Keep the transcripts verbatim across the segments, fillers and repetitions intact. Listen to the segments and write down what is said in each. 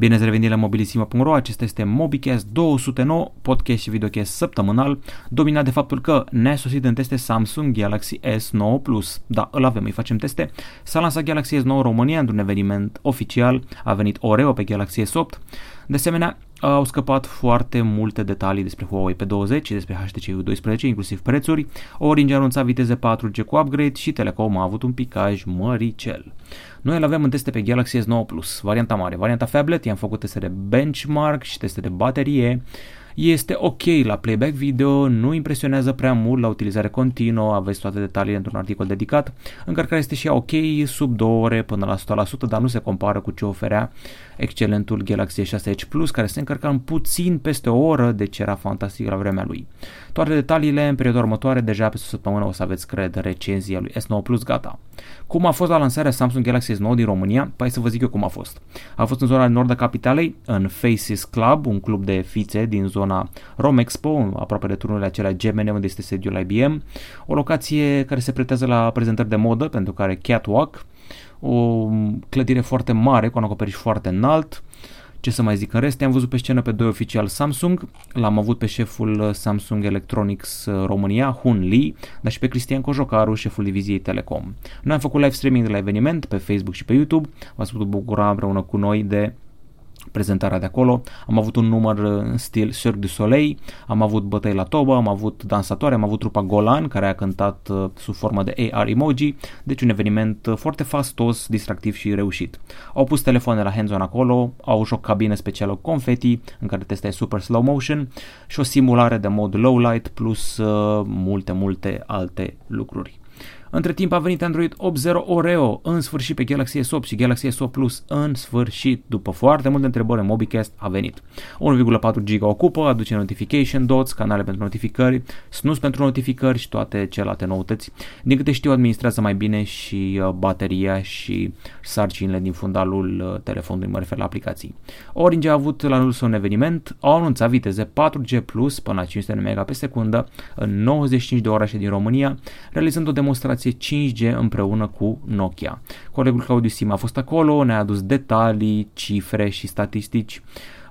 Bine ați revenit la Mobilissimo punct ro, acesta este Mobicast două sute nouă, podcast și videocast săptămânal, dominat de faptul că ne-a sosit în teste Samsung Galaxy S nouă Plus. Da, îl avem, îi facem teste. S-a lansat Galaxy S nouă România într-un eveniment oficial, a venit Oreo pe Galaxy S opt. De asemenea, au scăpat foarte multe detalii despre Huawei P douăzeci și despre H T C U doisprezece, inclusiv prețuri. Orange a anunțat viteze patru G cu upgrade și Telecom a avut un picaj măricel. Noi îl avem în teste pe Galaxy S nouă Plus, varianta mare, varianta phablet, i-am făcut teste de benchmark și teste de baterie. Este ok la playback video, nu impresionează prea mult la utilizare continuă, aveți toate detaliile într-un articol dedicat. Încărcarea este și ea ok, sub două ore până la o sută la sută, dar nu se compară cu ce oferea excelentul Galaxy S șase Plus, care se încărca în puțin peste o oră, deci era fantastic la vremea lui. Toate detaliile în perioada următoare, deja peste o săptămână o să aveți, cred, recenzia lui S nouă Plus, gata. Cum a fost la lansarea Samsung Galaxy S nouă din România? Păi să vă zic eu cum a fost. A fost în zona nord a capitalei, în Faces Club, un club de fițe din zona Romexpo, aproape de turnurile acelea gemene unde este sediul I B M, o locație care se pretează la prezentări de modă pentru care catwalk, o clădire foarte mare cu un acoperiș foarte înalt. Ce să mai zic în rest, am văzut pe scenă pe doi oficiali Samsung, l-am avut pe șeful Samsung Electronics România, Hun Li, dar și pe Cristian Cojocaru, șeful diviziei Telecom. Noi am făcut live streaming de la eveniment pe Facebook și pe YouTube, v-ați putut bucura împreună cu noi de prezentarea de acolo. Am avut un număr în stil Cirque du Soleil, am avut bătăi la tobă, am avut dansatoare, am avut trupa Golan care a cântat sub formă de A R emoji, deci un eveniment foarte fastos, distractiv și reușit. Au pus telefoane la hands-on acolo, au o cabină specială cu confeti în care testai super slow motion și o simulare de mod low light plus uh, multe, multe alte lucruri. Între timp a venit Android opt punct zero Oreo în sfârșit pe Galaxy S opt și Galaxy S opt Plus în sfârșit. După foarte multe întrebări, Mobicast a venit. unu virgulă patru giga ocupă, aduce notification dots, canale pentru notificări, snus pentru notificări și toate celelalte noutăți. Din câte știu, administrează mai bine și bateria și sarcinile din fundalul telefonului, mă refer la aplicații. Orange a avut la anul său un eveniment, au anunțat viteze patru G Plus până la cinci sute de megabitse pe secundă în nouăzeci și cinci de orașe din România, realizând o demonstrație cinci G împreună cu Nokia. Colegul Claudiu Sim a fost acolo, ne-a adus detalii, cifre și statistici.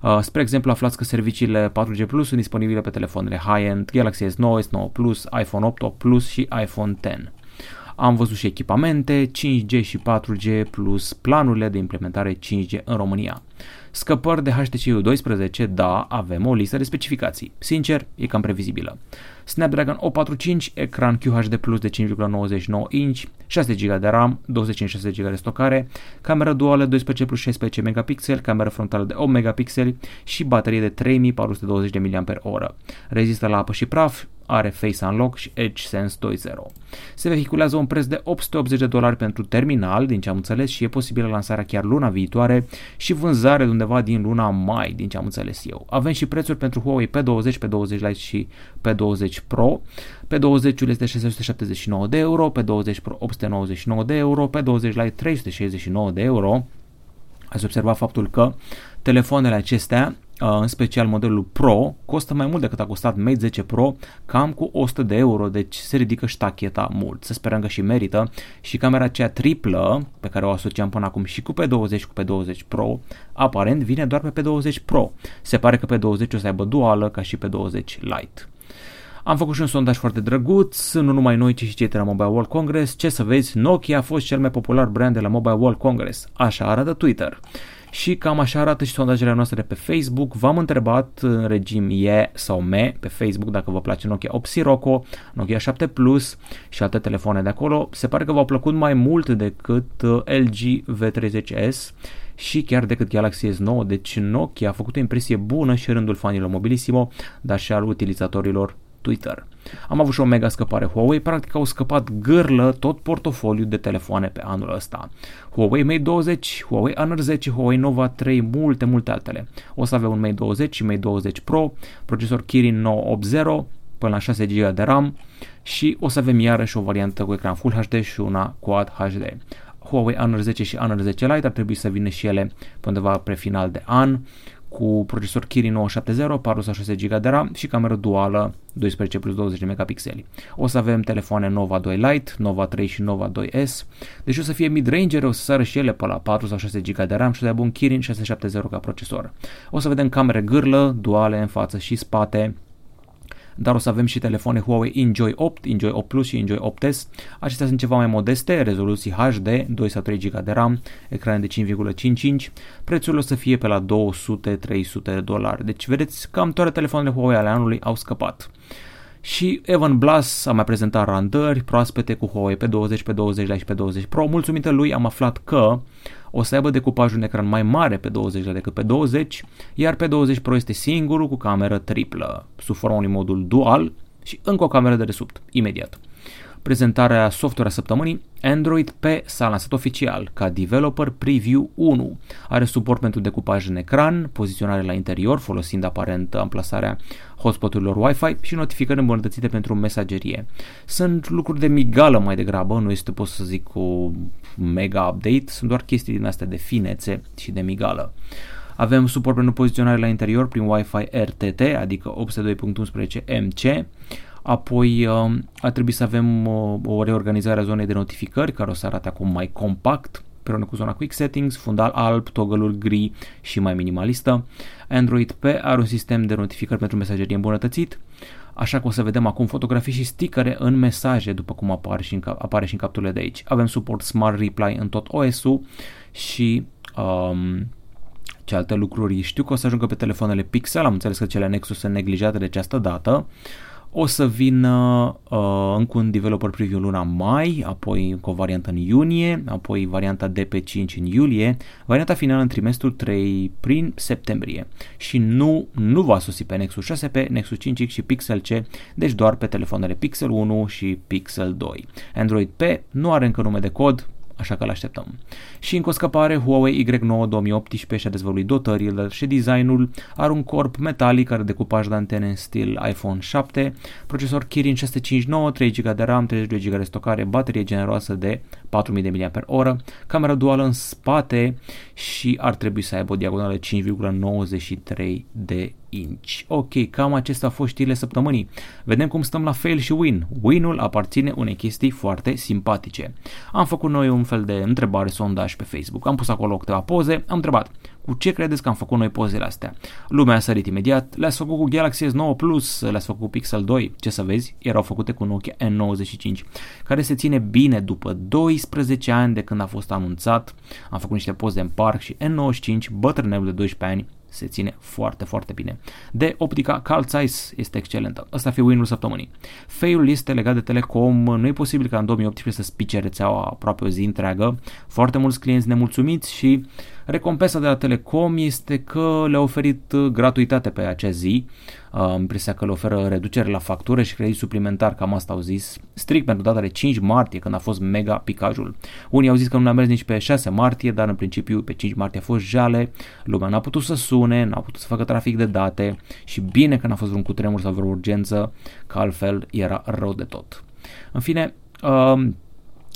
Uh, spre exemplu, aflați că serviciile patru G Plus sunt disponibile pe telefoanele high-end Galaxy S nouă, S nouă Plus, iPhone opt Plus și iPhone X. Am văzut și echipamente, cinci G și patru G plus planurile de implementare cinci G în România. Scăpări de H T C U doisprezece, da, avem o listă de specificații. Sincer, e cam previzibilă. Snapdragon opt patru cinci, ecran Q H D Plus de cinci virgulă nouăzeci și nouă inch, șase giga de RAM, douăzeci și cinci de giga de stocare, cameră duală doisprezece plus șaisprezece megapixeli, cameră frontală de opt megapixeli și baterie de trei mii patru sute douăzeci de miliamperi oră. Rezistă la apă și praf, are Face Unlock și Edge Sense doi punct zero. Se vehiculează un preț de opt sute optzeci de dolari pentru terminal, din ce am înțeles, și e posibilă lansarea chiar luna viitoare și vânzare de undeva din luna mai, din ce am înțeles eu. Avem și prețuri pentru Huawei P douăzeci, P douăzeci Lite și P douăzeci Pro. P douăzeci-ul este șase sute șaptezeci și nouă de euro, P douăzeci Pro opt sute nouăzeci și nouă de euro, P douăzeci Lite trei sute șaizeci și nouă de euro. Ați observat faptul că telefoanele acestea, în special modelul Pro, costă mai mult decât a costat Mate zece Pro, cam cu o sută de euro, deci se ridică ștacheta mult. Să sperăm că și merită. Și camera aceea triplă, pe care o asociam până acum și cu P douăzeci, cu P douăzeci Pro, aparent vine doar pe P douăzeci Pro. Se pare că P douăzeci o să aibă duală ca și P douăzeci Lite. Am făcut și un sondaj foarte drăguț, nu numai noi, ci și cei de la Mobile World Congress. Ce să vezi, Nokia a fost cel mai popular brand de la Mobile World Congress. Așa arată Twitter. Și cam așa arată și sondajele noastre pe Facebook. V-am întrebat în regim E sau M pe Facebook dacă vă place Nokia opt Sirocco, Nokia șapte Plus și alte telefoane de acolo. Se pare că v-au plăcut mai mult decât L G V treizeci S și chiar decât Galaxy S nouă. Deci Nokia a făcut o impresie bună și în rândul fanilor Mobilissimo, dar și al utilizatorilor Twitter. Am avut și o mega scăpare Huawei, practic au scăpat gârlă tot portofoliul de telefoane pe anul ăsta. Huawei Mate douăzeci, Huawei Honor zece, Huawei Nova trei, multe, multe altele. O să avea un Mate douăzeci și Mate douăzeci Pro, procesor Kirin nouă opt zero, până la șase giga de RAM și o să avem iarăși o variantă cu ecran Full H D și una Quad H D. Huawei Honor zece și Honor zece Lite ar trebui să vină și ele pe undeva pre final de an, cu procesor Kirin nouă sute șaptezeci, patruzeci și șase de gigabyte de RAM și cameră duală doisprezece plus douăzeci de megapixeli. O să avem telefoane Nova doi Lite, Nova trei și Nova doi S, deși o să fie mid-ranger, o să sară și ele pe la patruzeci și șase de gigabyte de RAM și o să aibă un Kirin șase sute șaptezeci ca procesor. O să vedem camere gârlă, duale în față și spate, dar o să avem și telefoane Huawei Enjoy opt, Enjoy opt Plus și Enjoy opt S. Acestea sunt ceva mai modeste, rezoluții H D, doi sau trei gigabyte de RAM, ecrane de cinci virgulă cincizeci și cinci, prețul o să fie pe la două sute la trei sute de dolari. Deci vedeți, cam toate telefoanele Huawei ale anului au scăpat. Și Evan Blass a mai prezentat randări proaspete cu Huawei P douăzeci, P douăzeci Lite și P douăzeci Pro. Mulțumită lui am aflat că o să aibă decupajul un ecran mai mare pe douăzeci decât pe douăzeci, iar pe douăzeci Pro este singurul cu cameră triplă, sub forma unui modul dual și încă o cameră de resubt, imediat. Prezentarea software a săptămânii, Android P s-a lansat oficial ca Developer Preview unu. Are suport pentru decupaj în ecran, poziționare la interior, folosind aparent amplasarea hotspoturilor Wi-Fi și notificări îmbunătățite pentru mesagerie. Sunt lucruri de migală mai degrabă, nu este, pot să zic, o mega update, sunt doar chestii din astea de finețe și de migală. Avem suport pentru poziționare la interior prin Wi-Fi R T T, adică opt zero doi punct unsprezece M C. Apoi a trebuit să avem o reorganizare a zonei de notificări, care o să arate acum mai compact, împreună cu zona Quick Settings, fundal alb, toggle-uri gri și mai minimalistă. Android P are un sistem de notificări pentru mesagerie îmbunătățit, așa că o să vedem acum fotografii și stickere în mesaje, după cum apare și în, cap- apare și în capturile de aici. Avem suport Smart Reply în tot O S-ul și... Um, ce alte lucruri știu că o să ajungă pe telefoanele Pixel, am înțeles că cele Nexus sunt neglijate de această dată. O să vină uh, încă un developer preview luna mai, apoi încă o variantă în iunie, apoi varianta D P cinci în iulie, varianta finală în trimestrul trei prin septembrie. Și nu, nu va sosi pe Nexus șase P, Nexus cinci X și Pixel C, deci doar pe telefoanele Pixel unu și Pixel doi. Android P nu are încă nume de cod, așa că l-așteptăm. Și încă o scăpare, Huawei Y nouă două mii optsprezece și-a dezvăluit dotările și designul. Are un corp metalic, care decupaj de antene în stil iPhone șapte, procesor Kirin șase sute cincizeci și nouă, trei gigabyte de RAM, treizeci și doi gigabyte de stocare, baterie generoasă de patru mii de miliamperi oră, camera duală în spate și ar trebui să aibă o diagonală cinci virgulă nouăzeci și trei de inci. Ok, cam acestea au fost știrile săptămânii. Vedem cum stăm la fail și win. Win-ul aparține unei chestii foarte simpatice. Am făcut noi un fel de întrebare, sondaj pe Facebook. Am pus acolo câteva poze, am întrebat cu ce credeți că am făcut noi pozele astea. Lumea a sărit imediat, le-ați făcut cu Galaxy S nouă Plus, le-ați făcut cu Pixel doi, ce să vezi, erau făcute cu Nokia N nouăzeci și cinci, care se ține bine după doisprezece ani de când a fost anunțat. Am făcut niște poze în parc și N nouăzeci și cinci, bătrânelul de doisprezece ani, se ține foarte, foarte bine. De optica Carl Zeiss este excelentă. Ăsta fi win-ul săptămânii. Fail-ul este legat de Telecom. Nu e posibil ca în două mii optsprezece să spice rețeaua aproape o zi întreagă. Foarte mulți clienți nemulțumiți și recompensa de la Telecom este că le-a oferit gratuitate pe acea zi. Impresia că le oferă reducere la factură și credit suplimentar, cam asta au zis, strict pentru data de cinci martie, când a fost mega picajul. Unii au zis că nu a mers nici pe șase martie, dar în principiu pe cinci martie a fost jale, lumea n-a putut să sune, n-a putut să facă trafic de date și bine că n-a fost vreun cutremur sau vreo urgență, că altfel era rău de tot. În fine, um,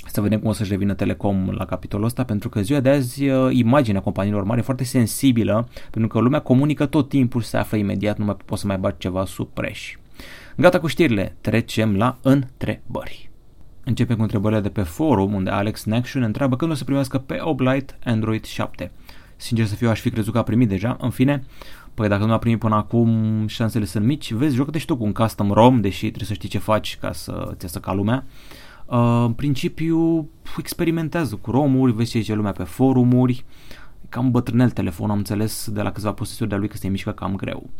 să vedem cum o să-și revină Telecom la capitolul ăsta, pentru că ziua de azi imaginea companiilor mari e foarte sensibilă, pentru că lumea comunică tot timpul și se află imediat, nu mai poți să mai bagi ceva sub preș. Gata cu știrile, trecem la întrebări. Începem cu întrebările de pe forum, unde Alex Naction întreabă când o să primească pe opt Lite Android șapte. Sincer să fiu, aș fi crezut că a primit deja, în fine... Păi dacă nu a primit până acum, șansele sunt mici. Vezi, joacă-te și tu cu un custom ROM, deși trebuie să știi ce faci ca să-ți iasă ca lumea. În principiu, experimentează cu ROM-uri, vezi ce zice lumea pe forumuri. Cam bătrânel telefonul, am înțeles de la câțiva posesori de-a lui că se mișcă cam greu.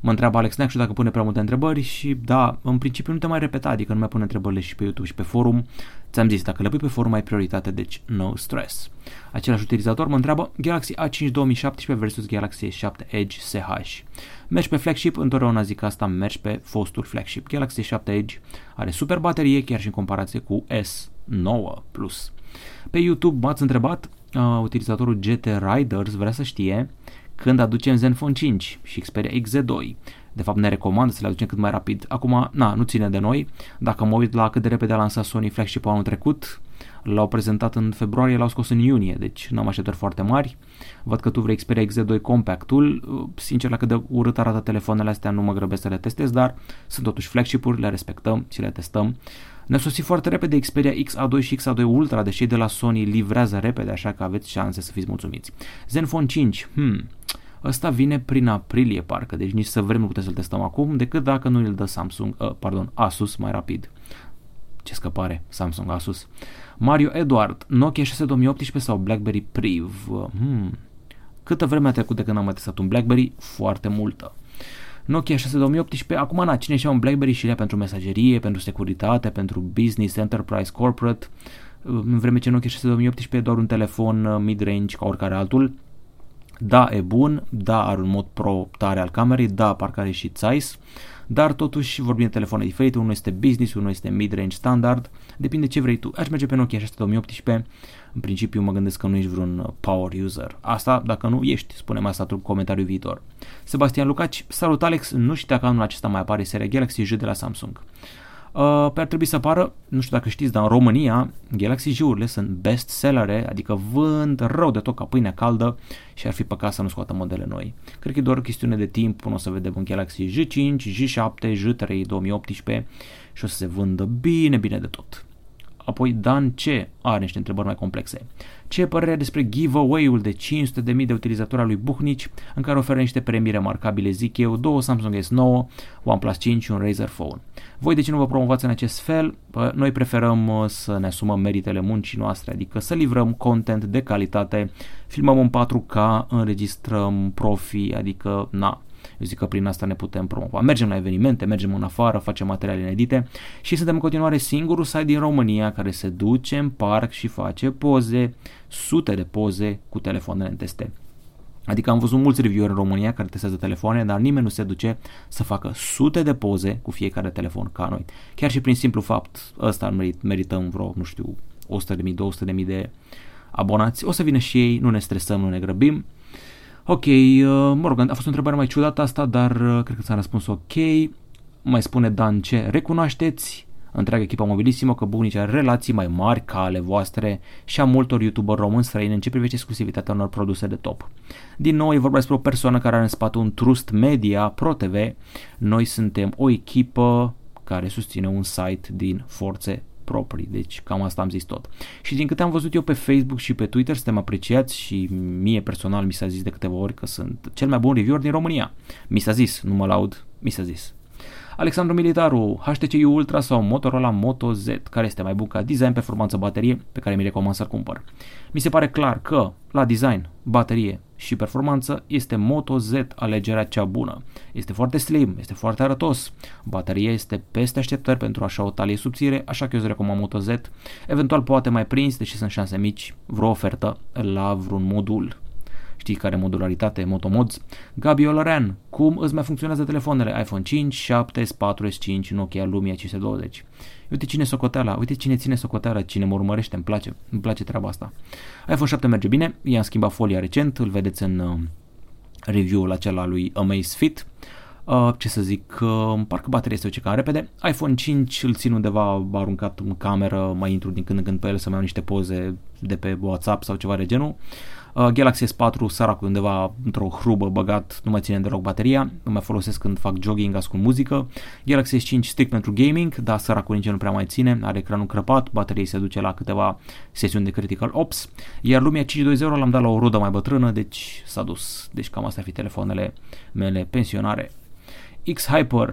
Mă întreabă Alex Neacșu dacă pune prea multe întrebări și da, în principiu nu te mai repeta, adică nu mai pune întrebările și pe YouTube și pe forum. Ți-am zis, dacă le pui pe forum ai prioritate, deci no stress. Același utilizator mă întreabă Galaxy A cinci două mii șaptesprezece versus Galaxy șapte Edge S H. Mergi pe flagship, întotdeauna zic asta, mergi pe fostul flagship. Galaxy șapte Edge are super baterie chiar și în comparație cu S nouă Plus. Pe YouTube m-ați întrebat, Uh, utilizatorul G T Riders vrea să știe când aducem Zenfone cinci și Xperia X Z doi. De fapt ne recomandă să le aducem cât mai rapid. Acum, na, nu ține de noi. Dacă mă uit la cât de repede a lansat Sony flagship-ul anul trecut, L-au prezentat în februarie, l-au scos în iunie, deci n-am așteptări foarte mari. Văd că tu vrei Xperia X Z doi Compact-ul. Sincer, la cât de urât arată telefoanele astea, nu mă grăbesc să le testez, dar sunt totuși flagship-uri, le respectăm și le testăm. Ne-a sosit foarte repede Xperia X A doi și X A doi Ultra, deși cei de la Sony livrează repede, așa că aveți șanse să fiți mulțumiți. Zenfone cinci, hmm, ăsta vine prin aprilie parcă, deci nici să vrem nu putem să-l testăm acum, decât dacă nu îl dă Samsung, uh, pardon, Asus mai rapid. Ce scăpare, Samsung, Asus. Mario Eduard, Nokia șase două mii optsprezece sau BlackBerry Priv? Hmm. Câtă vreme a trecut de când am mai testat un BlackBerry? Foarte multă. Nokia șase două mii optsprezece, acum na, cine și-a un BlackBerry și le-a pentru mesagerie, pentru securitate, pentru business, enterprise, corporate, în vreme ce Nokia șase două mii optsprezece e doar un telefon mid-range ca oricare altul. Da, e bun, da, are un mod pro tare al camerei, da, parcă are și zeiss, dar totuși vorbim de telefoane diferite, unul este business, unul este mid-range standard, depinde ce vrei tu. Aș merge pe Nokia șase două mii optsprezece, în principiu mă gândesc că nu ești vreun power user. Asta dacă nu ești, spune-mi asta într-un comentariu viitor. Sebastian Lucaci, salut Alex, nu știu dacă anul acesta mai apare seria Galaxy J de la Samsung. Uh, pe ar trebui să apară, nu știu dacă știți, dar în România Galaxy J-urile sunt best-sellere, adică vând rău de tot ca pâinea caldă și ar fi păcat să nu scoată modele noi. Cred că e doar chestiune de timp până o să vedem un Galaxy J cinci, J șapte, J trei două mii optsprezece și o să se vândă bine, bine de tot. Apoi Dan C. are niște întrebări mai complexe. Ce părere despre giveaway-ul de cinci sute de mii de utilizatori al lui Buhnici, în care oferă niște premii remarcabile, zic eu, două Samsung S nouă, OnePlus cinci și un Razer Phone. Voi de ce nu vă promovați în acest fel? Noi preferăm să ne asumăm meritele muncii noastre, adică să livrăm content de calitate, filmăm în patru K, înregistrăm profi, adică na. Eu zic că prin asta ne putem promova. Mergem la evenimente, mergem în afară, facem materiale inedite și suntem în continuare singurul site din România care se duce în parc și face poze, sute de poze cu telefoanele în teste. Adică am văzut mulți review-uri în România care testează telefoane, dar nimeni nu se duce să facă sute de poze cu fiecare telefon ca noi. Chiar și prin simplu fapt, ăsta merit, merităm vreo, nu știu, o sută de mii, două sute de mii de abonați. O să vină și ei, nu ne stresăm, nu ne grăbim. Ok, mă rog, a fost o întrebare mai ciudată asta, dar cred că ți-am răspuns ok. Mai spune Dan ce recunoașteți, întreaga echipa Mobilissimo, că Buhnici are relații mai mari ca ale voastre și a multor youtuberi români străini în ce privește exclusivitatea unor produse de top. Din nou, e vorba despre o persoană care are în spate un trust media, ProTV. Noi suntem o echipă care susține un site din forțe proprii, deci cam asta am zis tot. Și din câte am văzut eu pe Facebook și pe Twitter, suntem apreciați și mie personal mi s-a zis de câteva ori că sunt cel mai bun reviewer din România. Mi s-a zis, nu mă laud, mi s-a zis. Alexandru Militaru, H T C U Ultra sau Motorola Moto Z, care este mai bun ca design, performanță, baterie, pe care mi recomand să-l cumpăr? Mi se pare clar că la design, baterie și performanță este Moto Z alegerea cea bună. Este foarte slim, este foarte arătos, bateria este peste așteptări pentru așa o talie subțire, așa că eu îți recomand Moto Z, eventual poate mai prins, deși sunt șanse mici, vreo ofertă la vreun modul. Știi care modularitate, motomods. Gabi Olorean, cum îți mai funcționează telefoanele iPhone cinci, șapte, patru, S cinci, Nokia Lumia cinci sute douăzeci? Uite cine socoteala, uite cine ține socoteala, cine mă urmărește, îmi place, îmi place treaba asta. iPhone șapte merge bine, i-am schimbat folia recent, îl vedeți în review-ul acela lui Amazfit. Uh, ce să zic, uh, parcă bateria se duce cam repede. iPhone cinci îl țin undeva aruncat în cameră, mai intru din când în când pe el să mai am niște poze de pe WhatsApp sau ceva de genul. Uh, Galaxy S patru, săracul, undeva într-o hrubă băgat, nu mai ține deloc bateria, nu mai folosesc când fac jogging, ascult muzică. Galaxy S cinci strict pentru gaming, dar săracul nici nu prea mai ține, are ecranul crăpat, bateria se duce la câteva sesiuni de Critical Ops, iar Lumia cinci sute douăzeci l-am dat la o rudă mai bătrână, deci s-a dus. Deci cam astea ar fi telefoanele mele pensionare. X-Hyper,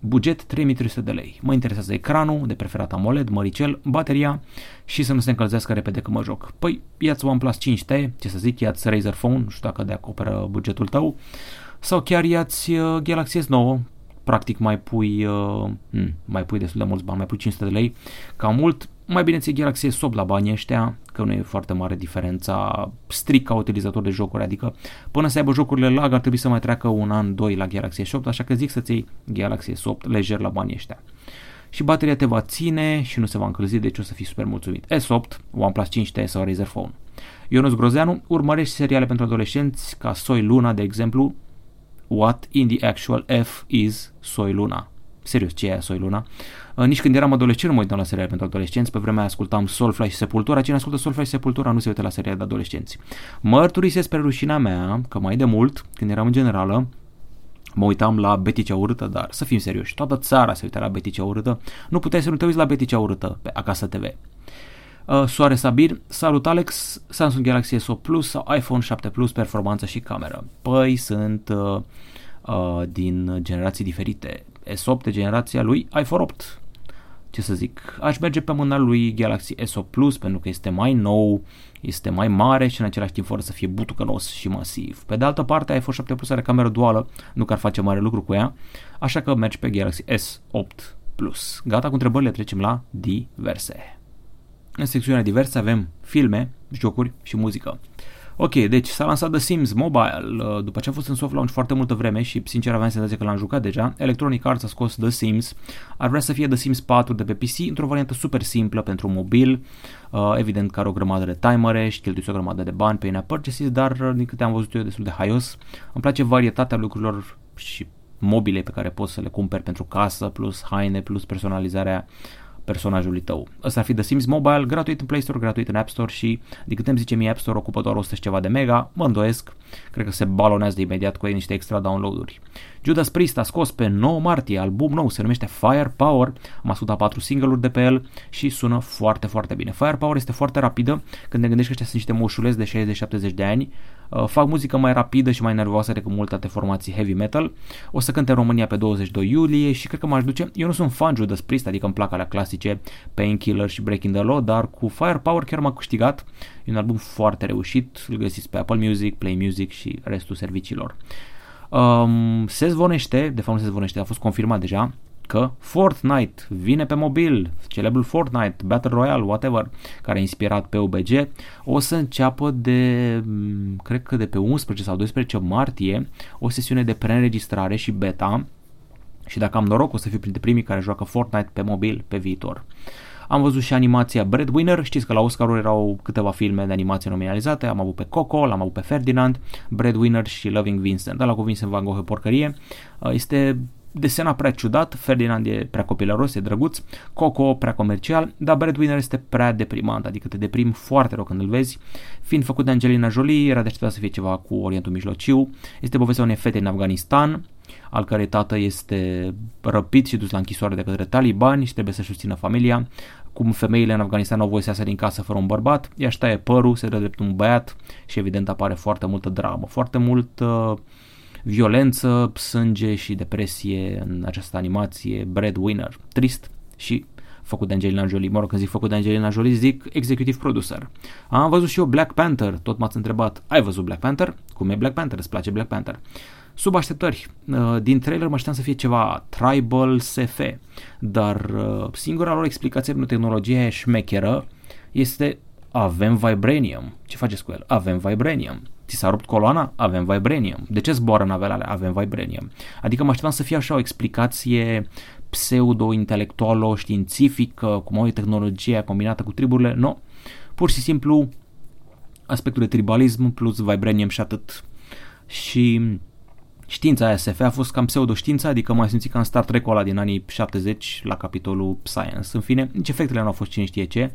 buget trei mii trei sute de lei. Mă interesează ecranul, de preferat AMOLED, măricel, bateria și să nu se încălzească repede când mă joc. Păi, ia-ți OnePlus cinci T, ce să zic, ia-ți Razer Phone, nu știu dacă de acoperă bugetul tău, sau chiar ia-ți uh, Galaxy S nouă, practic mai pui, uh, m- mai pui destul de mulți bani, mai pui cinci sute de lei, cam mult, mai bine ți-e Galaxy S opt la banii ăștia, că nu e foarte mare diferența strict ca utilizator de jocuri, adică până să aibă jocurile lag ar trebui să mai treacă un an, doi la Galaxy S opt, așa că zic să-ți iei Galaxy S opt lejer la banii ăștia. Și bateria te va ține și nu se va încălzi, deci o să fii super mulțumit. S opt, OnePlus cinci T sau Razer Phone. Ionuț Grozeanu, urmărești seriale pentru adolescenți ca Soy Luna, de exemplu. What in the actual F is Soy Luna? serios, ce e aia Soi Luna? Uh, nici când eram adolescent nu mă uitam la seriale pentru adolescenți, pe vremea ascultam Soulfly și Sepultura, cine ascultă Soulfly și Sepultura nu se uită la seriale de adolescenți. Mărturisesc spre rușinea mea că mai de mult, când eram în generală, mă uitam la Beticea Urâtă, dar să fim serioși, toată țara se uita la Beticea Urâtă, nu puteai să nu te uiți la Beticea Urâtă pe Acasă te ve. Uh, Soare Sabir, salut Alex, Samsung Galaxy S opt Plus sau iPhone șapte Plus, performanță și cameră. Păi sunt uh, uh, din generații diferite. S opt e generația lui iPhone opt. Ce să zic, aș merge pe mâna lui Galaxy S opt Plus pentru că este mai nou, este mai mare și în același timp fără să fie butucănos și masiv. Pe de altă parte, iPhone șapte Plus are cameră duală, nu că ar face mare lucru cu ea, așa că mergi pe Galaxy S opt Plus. Gata cu întrebările, trecem la diverse. În secțiunea diverse avem filme, jocuri și muzică. Ok, deci s-a lansat The Sims Mobile, după ce a fost în soft launch foarte multă vreme și sincer aveam senzația că l-am jucat deja. Electronic Arts a scos The Sims, ar vrea să fie The Sims patru de pe P C într-o variantă super simplă pentru mobil, uh, evident că are o grămadă de timere și cheltuiți o grămadă de bani pe in-app purchases, dar din câte am văzut eu destul de haios, îmi place varietatea lucrurilor și mobile pe care poți să le cumperi pentru casă, plus haine, plus personalizarea personajului tău. Ăsta ar fi The Sims Mobile, gratuit în Play Store, gratuit în App Store și de câte îmi zice mie App Store ocupă doar o sută și ceva de mega, mă îndoiesc, cred că se balonează imediat cu ei niște extra download-uri. Judas Priest a scos pe nouă martie album nou, se numește Firepower, am ascultat patru single-uri de pe el și sună foarte, foarte bine. Firepower este foarte rapidă, când te gândești că ăștia sunt niște moșuleți de șaizeci șaptezeci de ani, uh, fac muzică mai rapidă și mai nervoasă decât multe alte formații heavy metal, o să cânte în România pe douăzeci și doi iulie și cred că m-aș duce. Eu nu sunt fan Judas Priest, adică îmi plac alea clasice, Painkiller și Breaking the Law, dar cu Firepower chiar m-a câștigat, e un album foarte reușit, îl găsiți pe Apple Music, Play Music și restul serviciilor. Um, se zvonește, de fapt nu se zvonește, a fost confirmat deja că Fortnite vine pe mobil, celebrul Fortnite, Battle Royale, whatever, care a inspirat pe O B G, o să înceapă de, cred că de pe unsprezece sau doisprezece martie, o sesiune de preînregistrare și beta și dacă am noroc o să fiu printre primii care joacă Fortnite pe mobil pe viitor. Am văzut și animația Breadwinner, știți că la Oscaruri erau câteva filme de animație nominalizate, am avut pe Coco, l-am avut pe Ferdinand, Breadwinner și Loving Vincent. Ăla cu Vincent Van Gogh e porcărie, este desenat prea ciudat, Ferdinand e prea copilăros, e drăguț, Coco prea comercial, dar Breadwinner este prea deprimant, adică te deprimi foarte rău când îl vezi. Fiind făcut de Angelina Jolie, era de așteptat să fie ceva cu Orientul Mijlociu, este povestea unei fete în Afganistan, al cărei tată este răpit și dus la închisoare de către talibani și trebuie să susțină familia. Cum femeile în Afganistan au voie să iasă din casă fără un bărbat, ea își taie părul, se dă drept un băiat și evident apare foarte multă dramă, foarte multă violență, sânge și depresie în această animație Breadwinner, trist și făcut de Angelina Jolie. Mă rog, când zic făcut de Angelina Jolie, zic executive producer. Am văzut și eu Black Panther, tot m-ați întrebat, ai văzut Black Panther? Cum e Black Panther? Îți place Black Panther? Sub așteptări, din trailer mă așteptam să fie ceva tribal S F, dar singura lor explicație pentru tehnologia șmecheră este avem vibranium. Ce faceți cu el? Avem vibranium. Ți s-a rupt coloana? Avem vibranium. De ce zboară navele alea? Avem vibranium. Adică mă așteptam să fie așa o explicație pseudo-intelectuală, științifică, cum o tehnologie combinată cu triburile. Nu. Pur și simplu aspectul de tribalism plus vibranium și atât. Și știința aia S F a fost cam pseudoștiință, adică m-am simțit ca în Star Trek-ul ăla din anii șaptezeci la capitolul Science. În fine, nici efectele nu au fost cine știe ce.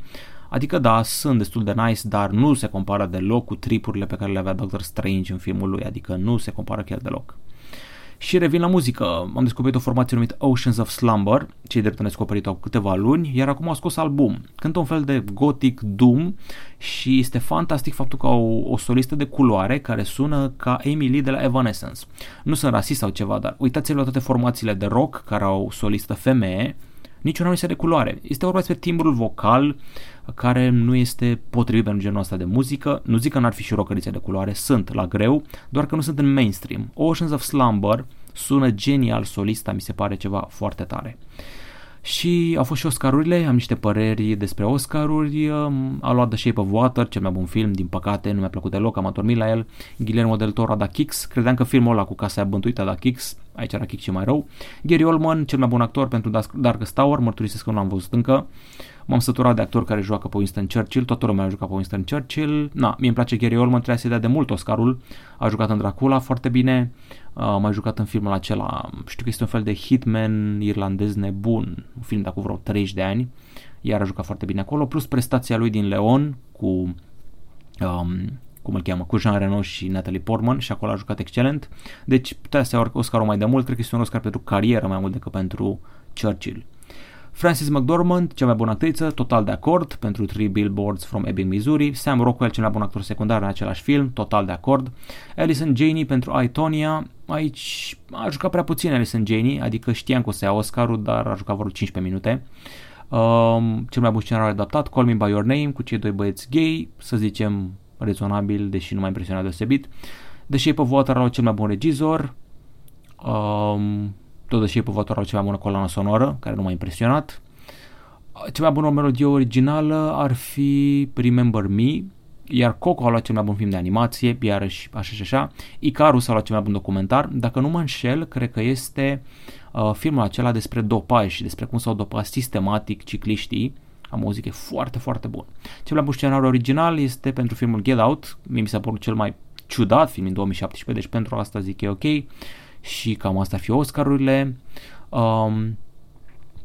Adică da, sunt destul de nice, dar nu se compară deloc cu tripurile pe care le avea Doctor Strange în filmul lui, adică nu se compară chiar deloc. Și revin la muzică. Am descoperit o formație numită Oceans of Slumber, cei drept am descoperit-o câteva luni, iar acum au scos album. Cântă un fel de gothic doom și este fantastic faptul că au o solistă de culoare care sună ca Amy Lee de la Evanescence. Nu sunt rasist sau ceva, dar uitați-vă la toate formațiile de rock care au solistă femeie, niciuna nu este de culoare. Este vorba despre timbrul vocal care nu este potrivit pentru genul ăsta de muzică. Nu zic că n-ar fi și rocărițe de culoare, sunt la greu, doar că nu sunt în mainstream. Oceans of Slumber sună genial, solista mi se pare ceva foarte tare. Și au fost și Oscarurile, am niște păreri despre Oscaruri, a luat The Shape of Water, cel mai bun film, din păcate nu mi-a plăcut deloc, am adormit la el, Guillermo del Toro a dat kicks, credeam că filmul ăla cu casa aia bântuită a dat kicks, aici era Kick și mai rău. Gary Oldman, cel mai bun actor pentru Darkest Tower, mărturisesc că nu l-am văzut încă. M-am săturat de actori care joacă pe Winston Churchill, toată lumea a jucat pe Winston Churchill. Na, mie îmi place Gary Oldman, trebuia să-i dea de mult Oscarul, a jucat în Dracula foarte bine, a mai jucat în filmul acela, știu că este un fel de hitman irlandez nebun, un film de acum vreo treizeci de ani, iar a jucat foarte bine acolo, plus prestația lui din Leon cu... Um, cum îl cheamă, cu Jean Reno și Natalie Portman, și acolo a jucat excelent. Deci putea să ia Oscarul mai de mult, cred că este un Oscar pentru carieră mai mult decât pentru Churchill. Frances McDormand, cea mai bună actriță, total de acord, pentru Three Billboards from Ebbing, Missouri. Sam Rockwell, cel mai bun actor secundar în același film, total de acord. Allison Janney pentru I, Tonya, aici a jucat prea puțin Allison Janney, adică știam că o să ia Oscarul, dar a jucat vreo cincisprezece minute. Um, cel mai bun scenariu adaptat, Call Me By Your Name, cu cei doi băieți gay, să zicem rezonabil, deși nu m-a impresionat deosebit. The Shape of Water au cel mai bun regizor, um, tot The Shape of Water au cea mai bună coloană sonoră, care nu m-a impresionat. Cea mai bună melodie originală ar fi Remember Me, iar Coco a luat cel mai bun film de animație, iarăși așa și așa. Icarus a luat cel mai bun documentar, dacă nu mă înșel, cred că este uh, filmul acela despre dopaj și despre cum s-au dopat sistematic cicliștii. Am o muzică foarte, foarte bună. Cel mai bun scenariu original este pentru filmul Get Out, mi s-a părut cel mai ciudat film din două mii șaptesprezece, deci pentru asta zic că e ok și cam asta ar fi Oscarurile. Um,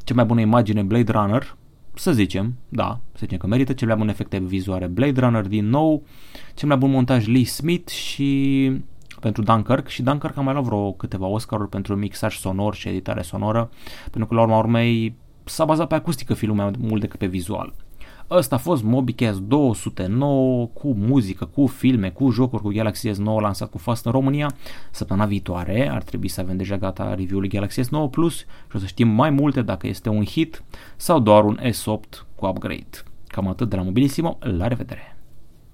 cea mai bună imagine Blade Runner, să zicem, da, să zicem că merită. Cel mai bun efecte vizuale Blade Runner din nou, cel mai bun montaj Lee Smith și pentru Dunkirk, și Dunkirk a mai luat vreo câteva Oscaruri pentru mixaj sonor și editare sonoră, pentru că la urma urmei s-a bazat pe acustică filmul mai mult decât pe vizual. Ăsta a fost Mobicast două sute nouă cu muzică, cu filme, cu jocuri, cu Galaxy S nouă lansat cu Fast în România. Săptămâna viitoare ar trebui să avem deja gata review-ul Galaxy S nouă Plus și o să știm mai multe dacă este un hit sau doar un S opt cu upgrade. Cam atât de la Mobilissimo, la revedere!